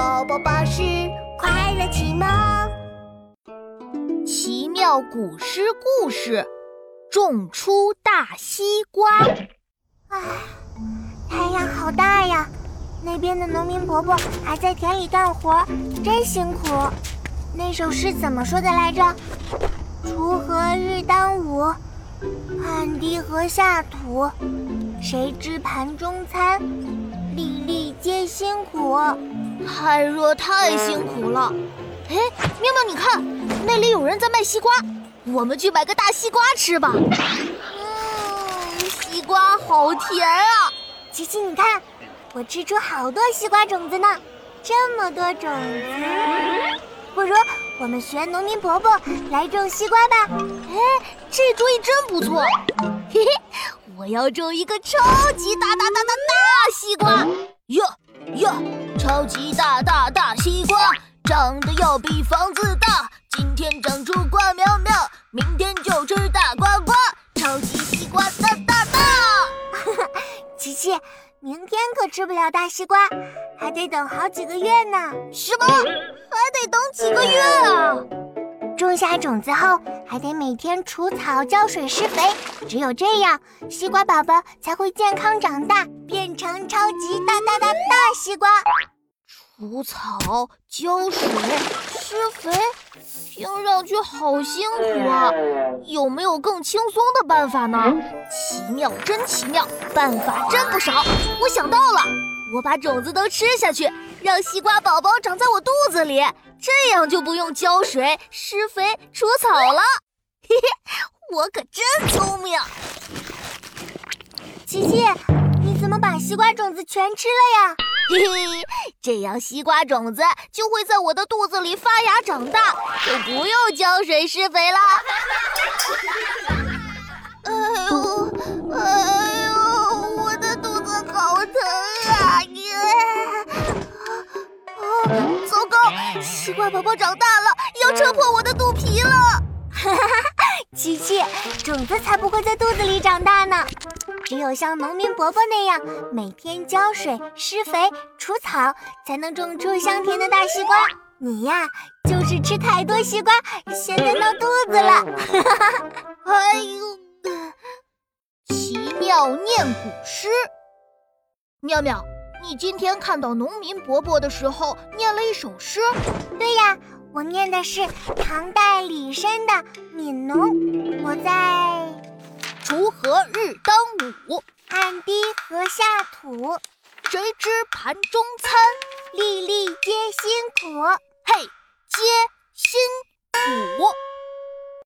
宝宝巴士快乐启蒙，奇妙古诗故事，种出大西瓜。唉，太阳好大呀，那边的农民伯伯还在田里干活，真辛苦。那首诗怎么说的来着？锄禾日当午，汗滴禾下土，谁知盘中餐，粒粒皆辛苦。太热太辛苦了。哎，妙妙，你看那里有人在卖西瓜，我们去买个大西瓜吃吧。西瓜好甜啊！琪琪，你看，我吃出好多西瓜种子呢，这么多种子。不如我们学农民伯伯来种西瓜吧。哎，这主意真不错。嘿嘿，我要种一个超级大西瓜。超级大西瓜，长得要比房子大，今天长出瓜苗苗，明天就吃大瓜瓜，超级西瓜大。琪琪，明天可吃不了大西瓜，还得等好几个月呢。什么？还得等几个月啊？种下种子后，还得每天除草、浇水、施肥，只有这样，西瓜宝宝才会健康长大，变成超级大西瓜。除草、浇水、施肥，听上去好辛苦啊！有没有更轻松的办法呢？奇妙，真奇妙，办法真不少。我想到了，我把种子都吃下去，让西瓜宝宝长在我肚子里，这样就不用浇水、施肥、除草了。嘿嘿，我可真聪明！琪琪，你怎么把西瓜种子全吃了呀？嘿嘿，这样西瓜种子就会在我的肚子里发芽长大，就不用浇水施肥了。哎呦，我的肚子好疼啊！糟糕，西瓜宝宝长大了，要撑破我的肚皮了。哈哈，琪琪，种子才不会在肚子里长大呢。只有像农民伯伯那样每天浇水、施肥、除草，才能种出香甜的大西瓜。你呀，就是吃太多西瓜，现在闹肚子了。哎呦！奇妙念古诗。妙妙，你今天看到农民伯伯的时候念了一首诗？对呀，我念的是唐代李绅的《悯农》。我在锄禾日当午，汗滴禾下土，谁知盘中餐，粒粒皆辛苦。嘿，皆辛